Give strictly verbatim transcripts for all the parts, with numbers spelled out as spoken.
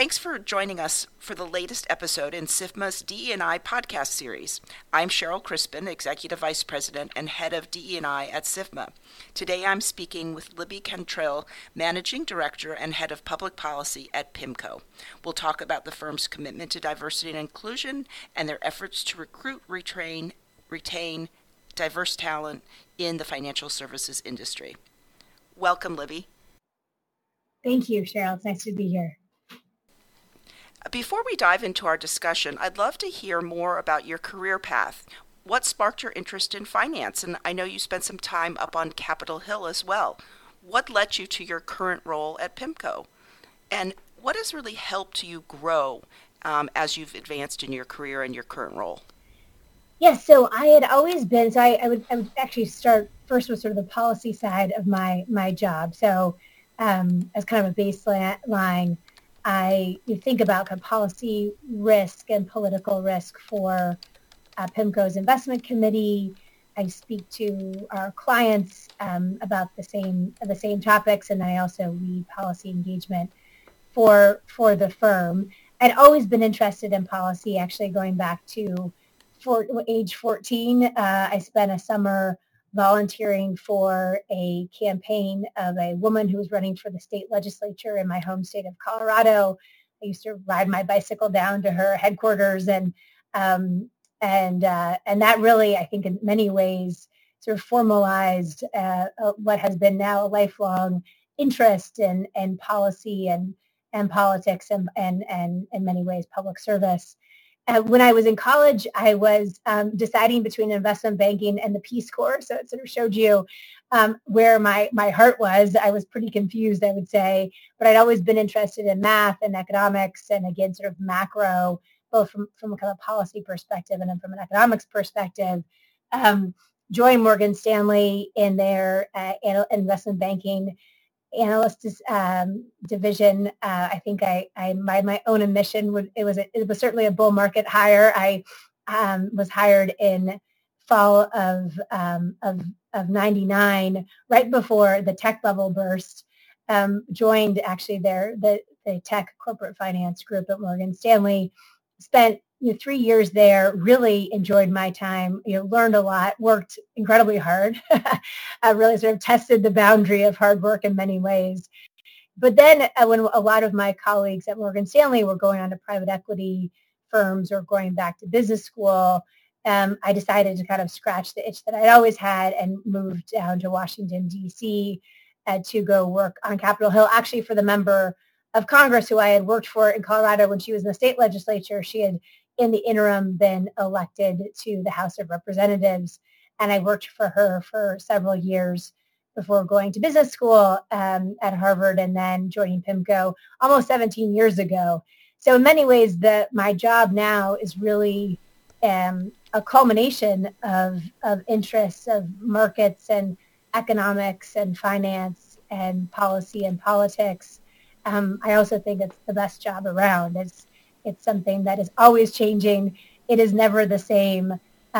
Thanks for joining us for the latest episode in SIFMA's D E and I podcast series. I'm Cheryl Crispin, Executive Vice President and Head of D E and I at SIFMA. Today I'm speaking with Libby Cantrill, Managing Director and Head of Public Policy at PIMCO. We'll talk about the firm's commitment to diversity and inclusion and their efforts to recruit, retrain, retain diverse talent in the financial services industry. Welcome, Libby. Thank you, Cheryl. It's nice to be here. Before we dive into our discussion, I'd love to hear more about your career path. What sparked your interest in finance? And I know you spent some time up on Capitol Hill as well. What led you to your current role at PIMCO? And what has really helped you grow um, as you've advanced in your career and your current role? Yes, yeah, so I had always been, so I, I, would, I would actually start first with sort of the policy side of my, my job. So um, as kind of a baseline, I you think about kind of policy risk and political risk for uh, PIMCO's investment committee. I speak to our clients um, about the same the same topics, and I also lead policy engagement for for the firm. I'd always been interested in policy. Actually, going back to for, age fourteen, uh, I spent a summer volunteering for a campaign of a woman who was running for the state legislature in my home state of Colorado. I used to ride my bicycle down to her headquarters, and um, and uh, and that really, I think, in many ways, sort of formalized uh, what has been now a lifelong interest in in policy and and politics and and and in many ways public service. Uh, when I was in college, I was um, deciding between investment banking and the Peace Corps. So it sort of showed you um, where my, my heart was. I was pretty confused, I would say, but I'd always been interested in math and economics and, again, sort of macro, both from, from a kind of policy perspective and then from an economics perspective. Um, joined Morgan Stanley in their uh, anal- investment banking analyst um, division. Uh, I think I, I my my own admission would it was a, it was certainly a bull market hire. I um, was hired in fall of um, of of ninety-nine, right before the tech bubble burst. Um, joined actually their the the tech corporate finance group at Morgan Stanley. Spent you know, three years there. Really enjoyed my time. You know, learned a lot. Worked incredibly hard. I really sort of tested the boundary of hard work in many ways. But then, uh, when a lot of my colleagues at Morgan Stanley were going on to private equity firms or going back to business school, um, I decided to kind of scratch the itch that I'd always had and moved down to Washington D C uh, to go work on Capitol Hill. Actually, for the member of Congress who I had worked for in Colorado when she was in the state legislature, she had, in the interim, been elected to the House of Representatives. And I worked for her for several years before going to business school um, at Harvard and then joining PIMCO almost seventeen years ago. So in many ways, the, my job now is really um, a culmination of, of interests of markets and economics and finance and policy and politics. Um, I also think it's the best job around. It's It's something that is always changing. It is never the same.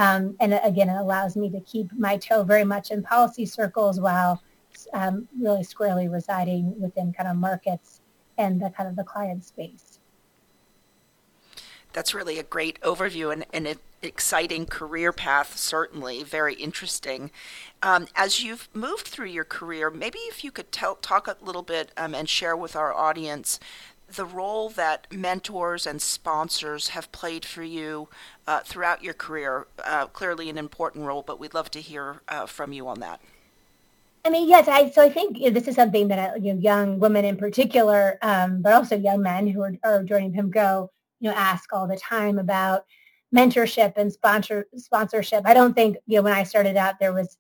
Um, and again, it allows me to keep my toe very much in policy circles while um, really squarely residing within kind of markets and the kind of the client space. That's really a great overview and, and an exciting career path, certainly. Very interesting. Um, as you've moved through your career, maybe if you could tell, talk a little bit um, and share with our audience the role that mentors and sponsors have played for you uh, throughout your career. Uh, clearly an important role, but we'd love to hear uh, from you on that. I mean, yes, I, so I think you know, this is something that I, you know, young women in particular, um, but also young men who are, are joining PIMCO, you know, ask all the time about mentorship and sponsor sponsorship. I don't think, you know, when I started out, there was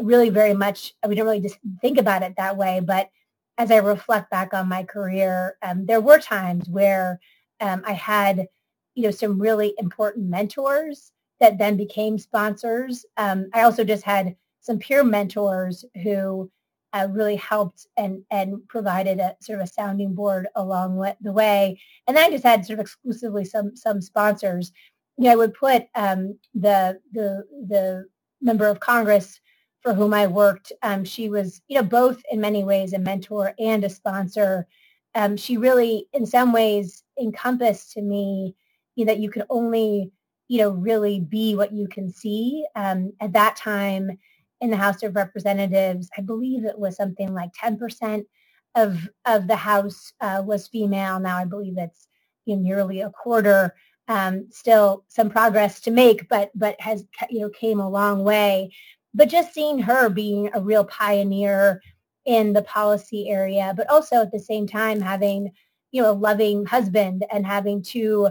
really very much, we didn't really just think about it that way, but as I reflect back on my career, um, there were times where um, I had, you know, some really important mentors that then became sponsors. Um, I also just had some peer mentors who uh, really helped and and provided a sort of a sounding board along the way. And then I just had sort of exclusively some some sponsors. You know, I would put um, the the the member of Congress for whom I worked, um, she was, you know, both in many ways a mentor and a sponsor. Um, she really, in some ways, encompassed to me, you know, that you could only, you know, really be what you can see. Um, at that time in the House of Representatives, I believe it was something like ten percent of of the House uh, was female. Now I believe it's, you know, nearly a quarter. Um, still some progress to make, but but has, you know, came a long way. But just seeing her being a real pioneer in the policy area, but also at the same time having, you know, a loving husband and having two,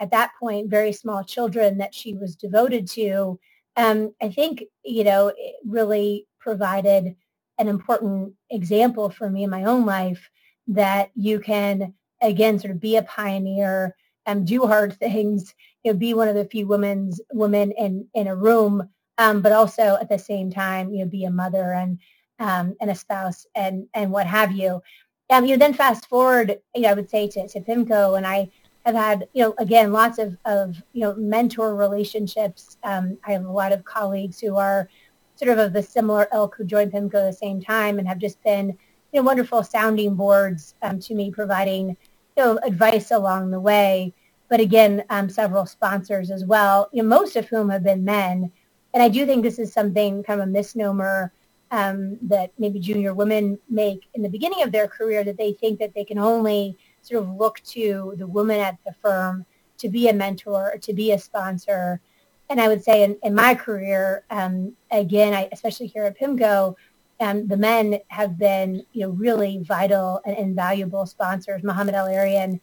at that point, very small children that she was devoted to, um, I think, you know, it really provided an important example for me in my own life that you can, again, sort of be a pioneer and um, do hard things, you know, be one of the few women's women in, in a room, um, but also at the same time, you know, be a mother and um, and a spouse and and what have you. Um, you know, then fast forward, you know, I would say to, to PIMCO, and I have had, you know, again, lots of, of you know, mentor relationships. Um, I have a lot of colleagues who are sort of of the similar ilk who joined PIMCO at the same time and have just been, you know, wonderful sounding boards um, to me, providing, you know, advice along the way. But again, um, several sponsors as well, you know, most of whom have been men. And I do think this is something kind of a misnomer um, that maybe junior women make in the beginning of their career, that they think that they can only sort of look to the woman at the firm to be a mentor or to be a sponsor. And I would say in, in my career, um, again, I, especially here at PIMCO, um, the men have been, you know, really vital and invaluable sponsors. Mohamed El-Erian,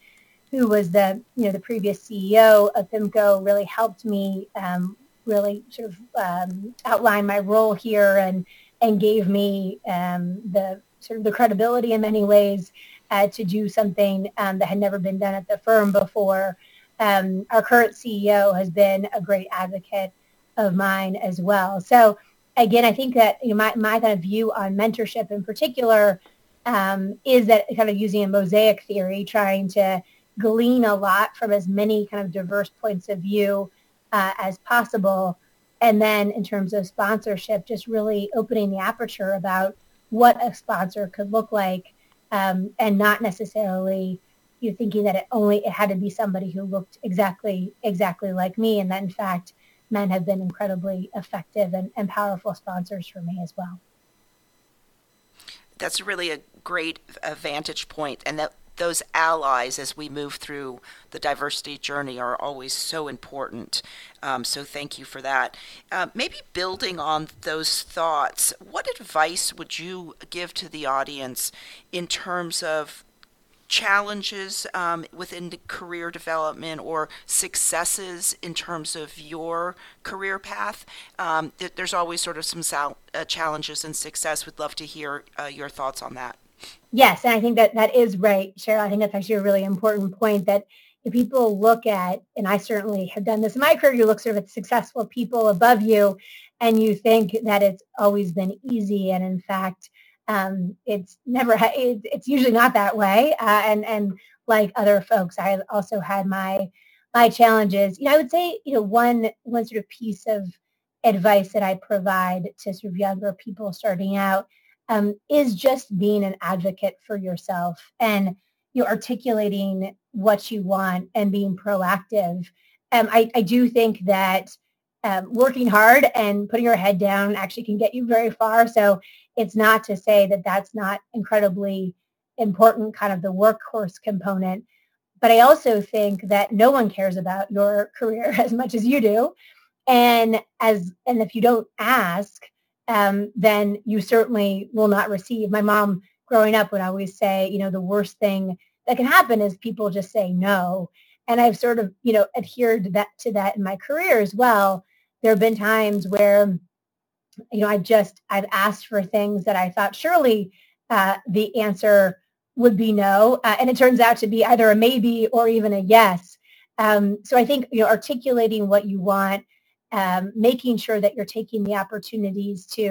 who was the, you know, the previous C E O of PIMCO, really helped me um, really sort of um, outline my role here and and gave me um, the sort of the credibility in many ways uh, to do something um, that had never been done at the firm before. Um, our current C E O has been a great advocate of mine as well. So again, I think that, you know, my, my kind of view on mentorship in particular um, is that kind of using a mosaic theory, trying to glean a lot from as many kind of diverse points of view uh, as possible. And then in terms of sponsorship, just really opening the aperture about what a sponsor could look like um, and not necessarily, you know, thinking that it only it had to be somebody who looked exactly, exactly like me. And that, in fact, men have been incredibly effective and, and powerful sponsors for me as well. That's really a great vantage point. And that those allies as we move through the diversity journey are always so important. Um, so thank you for that. Uh, maybe building on those thoughts, what advice would you give to the audience in terms of challenges um, within the career development or successes in terms of your career path? Um, th- there's always sort of some sal- uh, challenges and success. We'd love to hear uh, your thoughts on that. Yes, and I think that that is right, Cheryl. I think that's actually a really important point, that if people look at, and I certainly have done this in my career, you look sort of at successful people above you and you think that it's always been easy. And in fact, Um, it's never, it's usually not that way. Uh, and, and like other folks, I also had my, my challenges. You know, I would say, you know, one, one sort of piece of advice that I provide to sort of younger people starting out, um, is just being an advocate for yourself and, you know, articulating what you want and being proactive. Um, I, I do think that, Um, working hard and putting your head down actually can get you very far. So it's not to say that that's not incredibly important, kind of the workhorse component. But I also think that no one cares about your career as much as you do. And as and if you don't ask, um, then you certainly will not receive. My mom growing up would always say, you know, the worst thing that can happen is people just say no. And I've sort of, you know, adhered that to that in my career as well. There have been times where, you know, I just, I've asked for things that I thought surely uh, the answer would be no. Uh, and it turns out to be either a maybe or even a yes. Um, so I think, you know, articulating what you want, um, making sure that you're taking the opportunities to,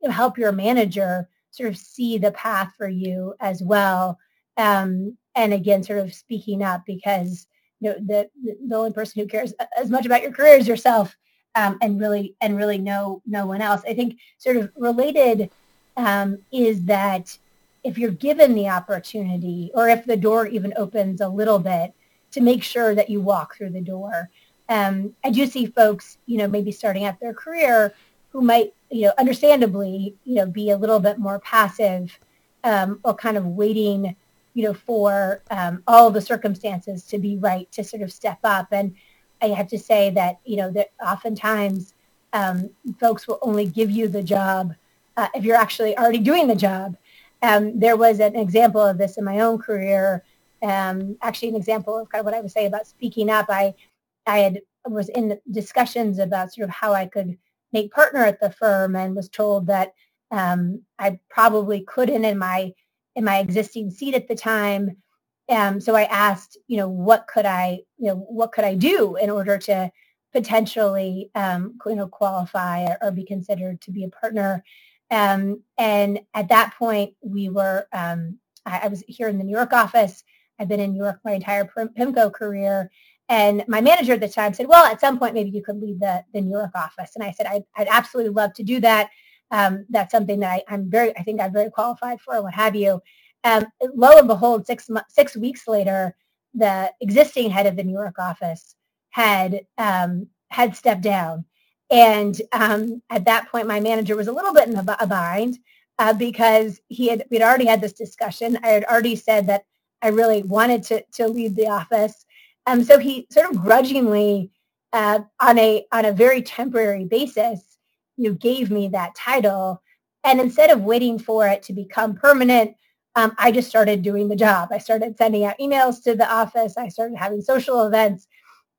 you know, help your manager sort of see the path for you as well. Um, and again, sort of speaking up, because, you know, the, the only person who cares as much about your career is yourself, um, and really, and really no, no one else. I think sort of related um, is that if you're given the opportunity, or if the door even opens a little bit, to make sure that you walk through the door. Um, I do see folks, you know, maybe starting out their career who might, you know, understandably, you know, be a little bit more passive um, or kind of waiting, you know, for um, all the circumstances to be right to sort of step up. And I have to say that, you know, that oftentimes um, folks will only give you the job uh, if you're actually already doing the job. Um, there was an example of this in my own career, um, actually an example of kind of what I would say about speaking up. I I had was in discussions about sort of how I could make partner at the firm, and was told that um, I probably couldn't in my in my existing seat at the time. Um, so I asked, you know, what could I, you know, what could I do in order to potentially, um, you know, qualify or, or be considered to be a partner? Um, and at that point, we were, um, I, I was here in the New York office. I've been in New York my entire PIMCO career. And my manager at the time said, well, at some point, maybe you could lead the, the New York office. And I said, I, I'd absolutely love to do that. Um, that's something that I, I'm very, I think I'm very qualified for, what have you. Um, lo and behold, six six weeks later, the existing head of the New York office had um, had stepped down. And um, at that point, my manager was a little bit in a bind uh, because he had we'd already had this discussion. I had already said that I really wanted to to leave the office. Um, so he sort of grudgingly, uh, on a on a very temporary basis, you know, gave me that title. And instead of waiting for it to become permanent, um, I just started doing the job. I started sending out emails to the office. I started having social events,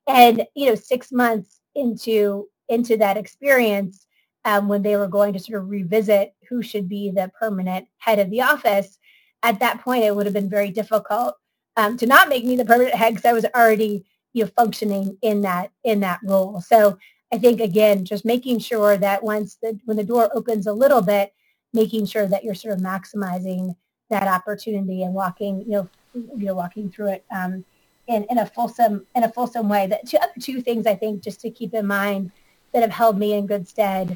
and you know, six months into into that experience, um, when they were going to sort of revisit who should be the permanent head of the office, at that point, it would have been very difficult um, to not make me the permanent head because I was already, you know, functioning in that in that role. So I think, again, just making sure that once the when the door opens a little bit, making sure that you're sort of maximizing that opportunity and walking, you know, you know, walking through it um, in in a fulsome in a fulsome way. That two other two things I think just to keep in mind that have held me in good stead.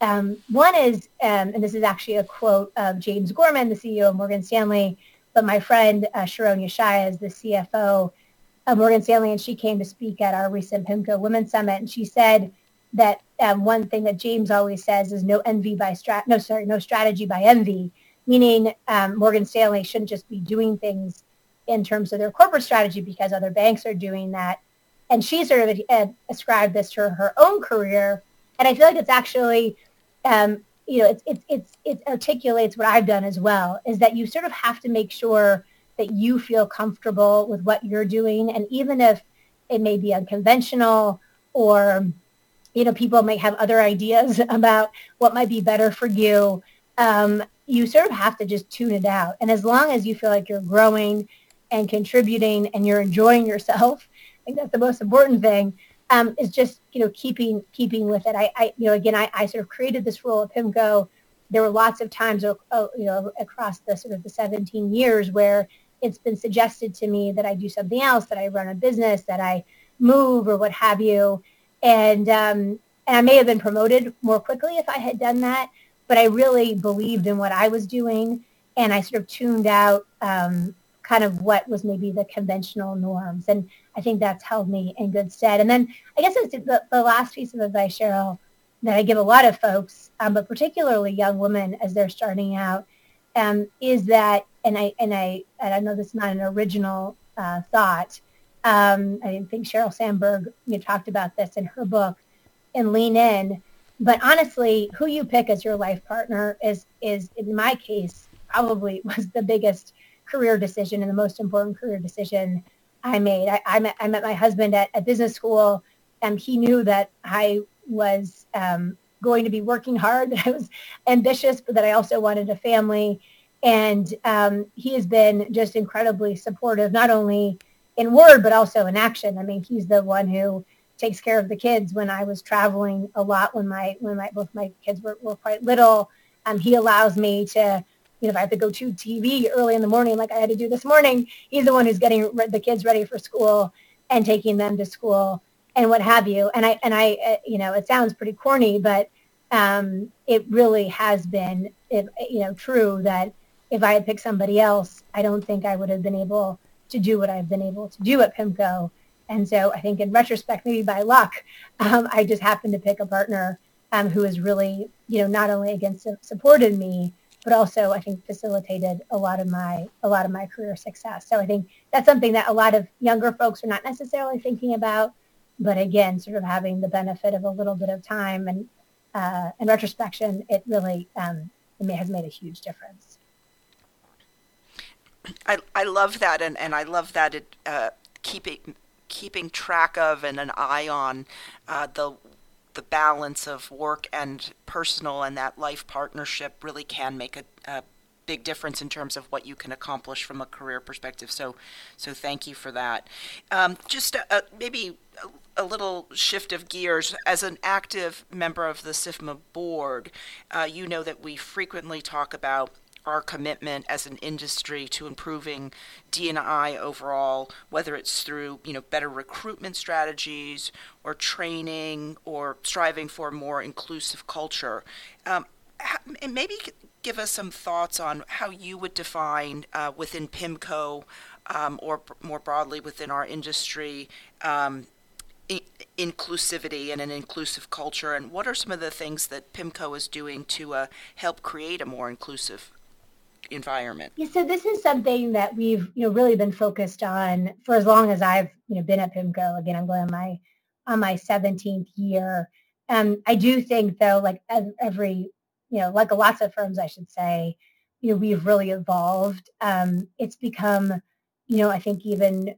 Um, one is, um, and this is actually a quote of James Gorman, the C E O of Morgan Stanley, but my friend uh, Sharon Yashai is the C F O of Morgan Stanley, and she came to speak at our recent PIMCO Women's Summit, and she said that um, one thing that James always says is no envy by strat- no sorry no strategy by envy, meaning um, Morgan Stanley shouldn't just be doing things in terms of their corporate strategy because other banks are doing that. And she sort of ad- ascribed this to her own career, and I feel like it's actually, um, you know, it's, it's it's it articulates what I've done as well. Is that you sort of have to make sure that you feel comfortable with what you're doing, and even if it may be unconventional, or you know, people may have other ideas about what might be better for you, um, you sort of have to just tune it out. And as long as you feel like you're growing and contributing and you're enjoying yourself, I think that's the most important thing, um, is just, you know, keeping keeping with it. I, I you know, again, I, I sort of created this role at PIMCO. There were lots of times, you know, across the sort of the seventeen years where it's been suggested to me that I do something else, that I run a business, that I move or what have you. And, um, and I may have been promoted more quickly if I had done that, but I really believed in what I was doing, and I sort of tuned out um, kind of what was maybe the conventional norms. And I think that's held me in good stead. And then I guess it's the, the last piece of advice, Cheryl, that I give a lot of folks, um, but particularly young women as they're starting out, um, is that, and I and I and I know this is not an original uh, thought. Um, I think Sheryl Sandberg, you know, talked about this in her book, and Lean In. But honestly, who you pick as your life partner is, is in my case, probably was the biggest career decision and the most important career decision I made. I, I, met, I met my husband at, at business school, and he knew that I was um, going to be working hard, that I was ambitious, but that I also wanted a family. And um, he has been just incredibly supportive, not only in word, but also in action. I mean, he's the one who takes care of the kids when I was traveling a lot, when my when my both my kids were, were quite little. Um, he allows me to, you know, if I have to go to T V early in the morning, like I had to do this morning, he's the one who's getting re- the kids ready for school and taking them to school and what have you. And I, and I, uh, you know, it sounds pretty corny, but um, it really has been, if, you know, true that if I had picked somebody else, I don't think I would have been able to do what I've been able to do at PIMCO. And so I think in retrospect, maybe by luck, um, I just happened to pick a partner um, who has really, you know, not only again supported me, but also I think facilitated a lot of my a lot of my career success. So I think that's something that a lot of younger folks are not necessarily thinking about. But again, sort of having the benefit of a little bit of time and uh, in retrospection, it really um, it has made a huge difference. I I love that, and, and I love that it uh, keeping keeping track of and an eye on uh, the. the balance of work and personal and that life partnership really can make a, a big difference in terms of what you can accomplish from a career perspective. So so thank you for that. Um, just a, a, maybe a, a little shift of gears. As an active member of the SIFMA board, uh, you know that we frequently talk about our commitment as an industry to improving D and I overall, whether it's through, you know, better recruitment strategies or training or striving for a more inclusive culture. Um, and maybe give us some thoughts on how you would define uh, within PIMCO um, or p- more broadly within our industry um, I- inclusivity and an inclusive culture, and what are some of the things that PIMCO is doing to uh, help create a more inclusive environment? Yeah, so this is something that we've, you know, really been focused on for as long as I've, you know, been at PIMCO. Again, I'm going on my on my seventeenth year. Um, I do think though, like every, you know, like lots of firms, I should say, you know, we've really evolved. Um, it's become, you know, I think even,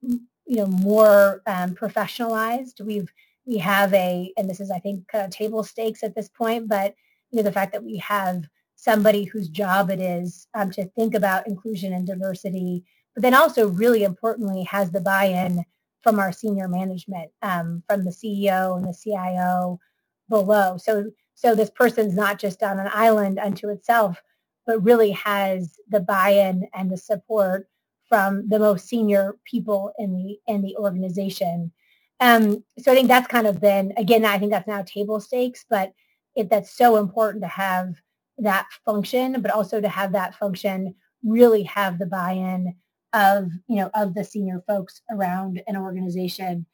you know, more um, professionalized. We've we have a, and this is I think kind of table stakes at this point, but you know, the fact that we have somebody whose job it is um, to think about inclusion and diversity, but then also really importantly has the buy-in from our senior management, um, from the C E O and the C I O below. So, so this person's not just on an island unto itself, but really has the buy-in and the support from the most senior people in the in the organization. Um, so I think that's kind of been, again, I think that's now table stakes, but it, that's so important to have that function, but also to have that function really have the buy-in of, you know, of the senior folks around an organization.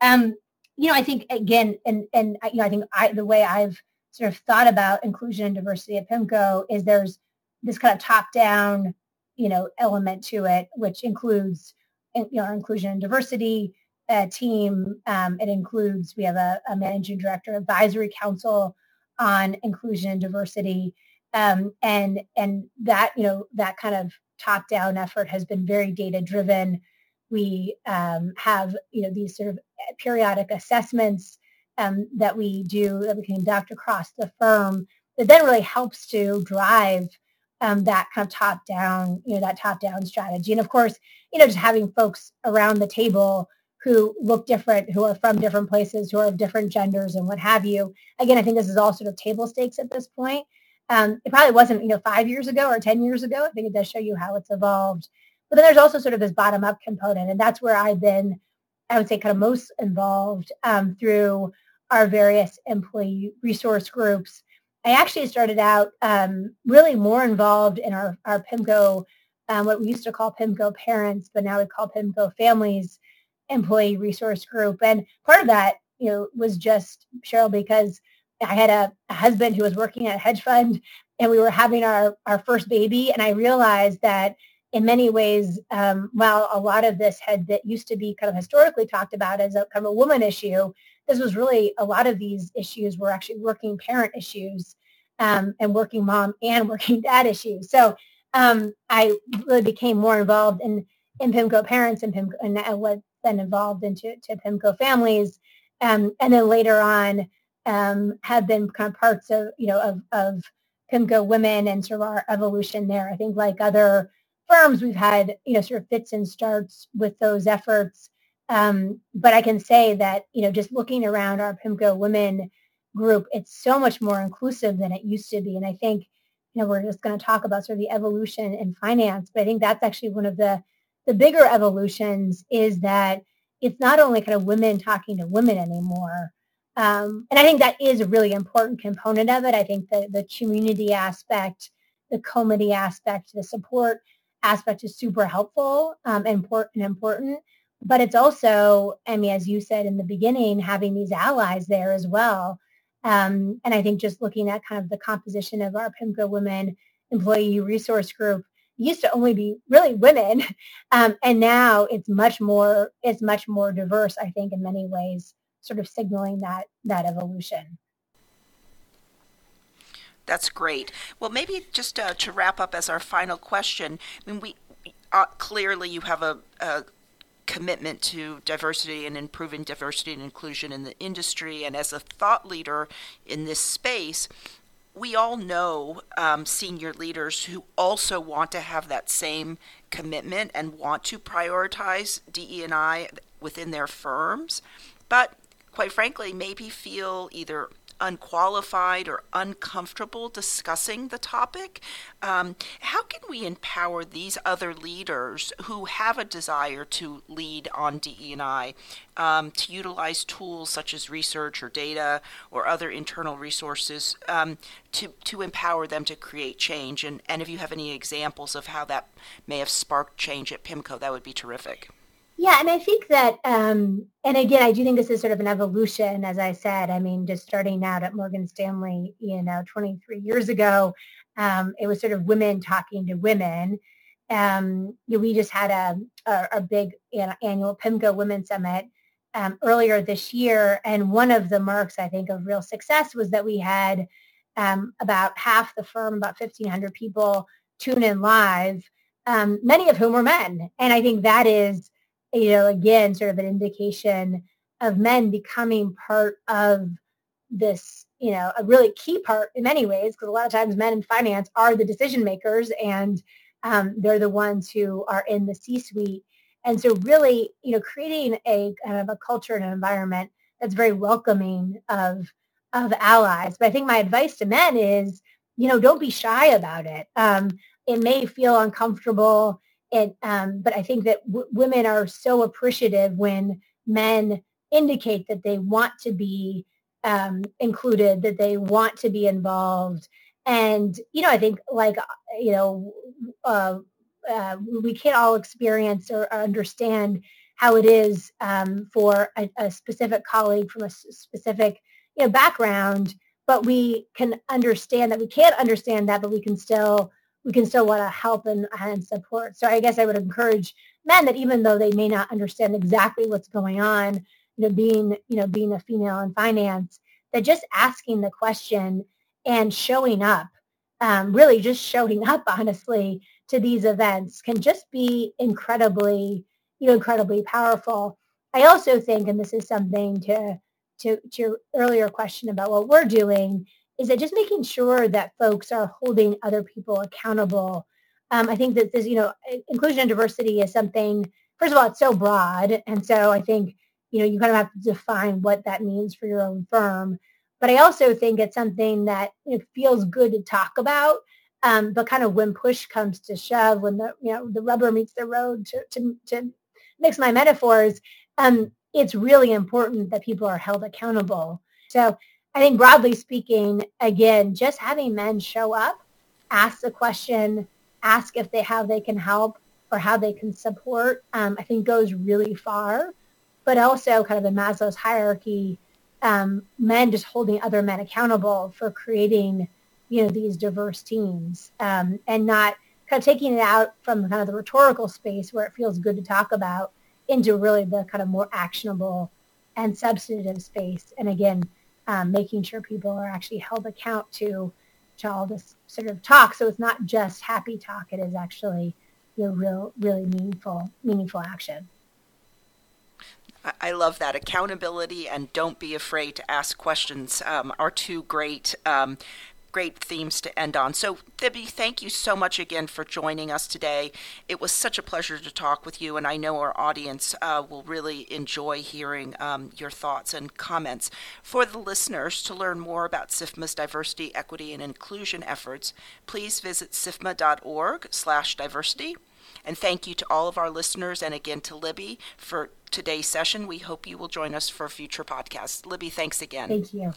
Um, you know, I think again, and and you know, I think I, the way I've sort of thought about inclusion and diversity at PIMCO is there's this kind of top-down, you know, element to it, which includes, you know, our inclusion and diversity uh, team. Um, it includes we have a, a managing director advisory council on inclusion and diversity. Um, and and that, you know, that kind of top-down effort has been very data-driven. We um, have, you know, these sort of periodic assessments um, that we do, that we conduct across the firm that then really helps to drive um, that kind of top-down, you know, that top-down strategy. And of course, you know, just having folks around the table who look different, who are from different places, who are of different genders and what have you. Again, I think this is all sort of table stakes at this point. Um, it probably wasn't, you know, five years ago or ten years ago. I think it does show you how it's evolved. But then there's also sort of this bottom-up component, and that's where I've been, I would say, kind of most involved um, through our various employee resource groups. I actually started out um, really more involved in our, our PIMCO, um, what we used to call PIMCO Parents, but now we call PIMCO Families Employee Resource Group. And part of that, you know, was just, Cheryl, because I had a, a husband who was working at a hedge fund and we were having our, our first baby. And I realized that in many ways, um, while a lot of this had that used to be kind of historically talked about as a kind of a woman issue, this was really, a lot of these issues were actually working parent issues um, and working mom and working dad issues. So um, I really became more involved in, in PIMCO Parents and PIMCO, and I was then involved into to PIMCO Families, um, and then later on um, have been kind of parts of, you know, of, of PIMCO Women and sort of our evolution there. I think like other firms, we've had, you know, sort of fits and starts with those efforts. Um, but I can say that, you know, just looking around our PIMCO Women group, it's so much more inclusive than it used to be. And I think, you know, we're just going to talk about sort of the evolution in finance, but I think that's actually one of the The bigger evolutions is that it's not only kind of women talking to women anymore. Um, and I think that is a really important component of it. I think the, the community aspect, the comity aspect, the support aspect is super helpful um, and important. But it's also, I mean, as you said in the beginning, having these allies there as well. Um, and I think just looking at kind of the composition of our PIMCO Women Employee Resource Group, used to only be really women. Um, and now it's much more, it's much more diverse, I think, in many ways, sort of signaling that that evolution. That's great. Well, maybe just uh, to wrap up as our final question, I mean, we uh, clearly you have a, a commitment to diversity and improving diversity and inclusion in the industry. And as a thought leader in this space, we all know um, senior leaders who also want to have that same commitment and want to prioritize D E and I within their firms, but quite frankly, maybe feel either unqualified or uncomfortable discussing the topic. Um, how can we empower these other leaders who have a desire to lead on D E and I um, to utilize tools such as research or data or other internal resources um, to, to empower them to create change? And, and if you have any examples of how that may have sparked change at PIMCO, that would be terrific. Yeah, and I think that, um, and again, I do think this is sort of an evolution, as I said. I mean, just starting out at Morgan Stanley, you know, twenty-three years ago, um, it was sort of women talking to women. Um, you know, we just had a, a, a big you know, annual PIMCO Women Summit um, earlier this year, and one of the marks, I think, of real success was that we had um, about half the firm, about fifteen hundred people, tune in live, um, many of whom were men. And I think that is, you know, again, sort of an indication of men becoming part of this, you know, a really key part in many ways, because a lot of times men in finance are the decision makers and um, they're the ones who are in the C-suite. And so really, you know, creating a kind of a culture and an environment that's very welcoming of of allies. But I think my advice to men is, you know, don't be shy about it. Um, it may feel uncomfortable. It, um, but I think that w- women are so appreciative when men indicate that they want to be um, included, that they want to be involved. And, you know, I think like, you know, uh, uh, we can't all experience or, or understand how it is um, for a, a specific colleague from a specific, you know, background, but we can understand that. We can't understand that, but we can still we can still want to help and, and support. So I guess I would encourage men that even though they may not understand exactly what's going on, you know, being, you know, being a female in finance, that just asking the question and showing up, um, really just showing up, honestly, to these events can just be incredibly, you know, incredibly powerful. I also think, and this is something to, to, to your earlier question about what we're doing, is that just making sure that folks are holding other people accountable. Um, I think that this, you know, inclusion and diversity is something, first of all, it's so broad. And so I think, you know, you kind of have to define what that means for your own firm. But I also think it's something that it feels good to talk about, um, but kind of when push comes to shove, when the, you know, the rubber meets the road, to, to, to mix my metaphors, um, it's really important that people are held accountable. So I think broadly speaking, again, just having men show up, ask the question, ask if they how they can help or how they can support, um, I think goes really far. But also kind of in Maslow's hierarchy, um, men just holding other men accountable for creating, you know, these diverse teams um, and not kind of taking it out from kind of the rhetorical space where it feels good to talk about into really the kind of more actionable and substantive space. And again, Um, making sure people are actually held account to, to all this sort of talk. So it's not just happy talk. It is actually, you know, real, really meaningful, meaningful action. I love that. Accountability and don't be afraid to ask questions um, are two great um great themes to end on. So, Libby, thank you so much again for joining us today. It was such a pleasure to talk with you, and I know our audience uh, will really enjoy hearing um, your thoughts and comments. For the listeners, to learn more about SIFMA's diversity, equity, and inclusion efforts, please visit sifma dot org slash diversity. And thank you to all of our listeners, and again to Libby for today's session. We hope you will join us for future podcasts. Libby, thanks again. Thank you.